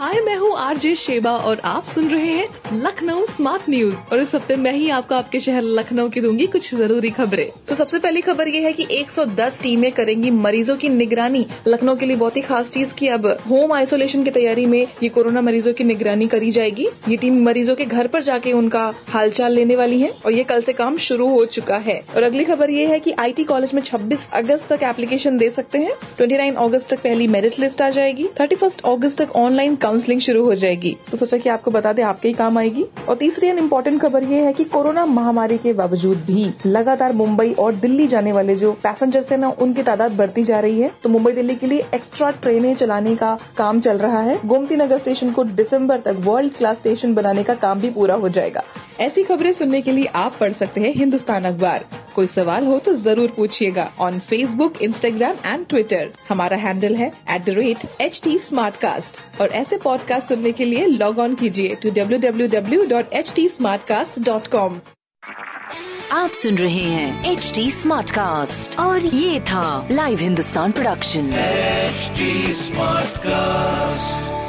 हाय, मैं हूँ RJ Sheba और आप सुन रहे हैं लखनऊ स्मार्ट न्यूज। और इस हफ्ते मैं ही आपको आपके शहर लखनऊ की दूंगी कुछ जरूरी खबरें। तो सबसे पहली खबर ये है कि 110 टीमें करेंगी मरीजों की निगरानी। लखनऊ के लिए बहुत ही खास चीज कि अब होम आइसोलेशन की तैयारी में ये कोरोना मरीजों की निगरानी करी जाएगी। ये टीम मरीजों के घर पर जाके उनका हालचाल लेने वाली है और ये कल से काम शुरू हो चुका है। और अगली खबर ये है कि IT कॉलेज में 26 अगस्त तक एप्लीकेशन दे सकते हैं। 29 अगस्त तक पहली मेरिट लिस्ट आ जाएगी। 31 अगस्त तक ऑनलाइन काउंसलिंग शुरू हो जाएगी। तो सोचा कि आपको बता दे, आपके ही काम आएगी। और तीसरी एंड इम्पोर्टेंट खबर ये है कि कोरोना महामारी के बावजूद भी लगातार मुंबई और दिल्ली जाने वाले जो पैसेंजर्स हैं ना, उनकी तादाद बढ़ती जा रही है। तो मुंबई दिल्ली के लिए एक्स्ट्रा ट्रेनें चलाने का काम चल रहा है। गोमती नगर स्टेशन को दिसंबर तक वर्ल्ड क्लास स्टेशन बनाने का काम भी पूरा हो जाएगा। ऐसी खबरें सुनने के लिए आप पढ़ सकते हैं हिंदुस्तान अखबार। कोई सवाल हो तो जरूर पूछिएगा on Facebook, Instagram and Twitter. हमारा हैंडल है @HT SmartCast। और ऐसे पॉडकास्ट सुनने के लिए लॉग ऑन कीजिए to www.HTSmartcast.com। आप सुन रहे हैं HT SmartCast और ये था live Hindustan production. HT SmartCast।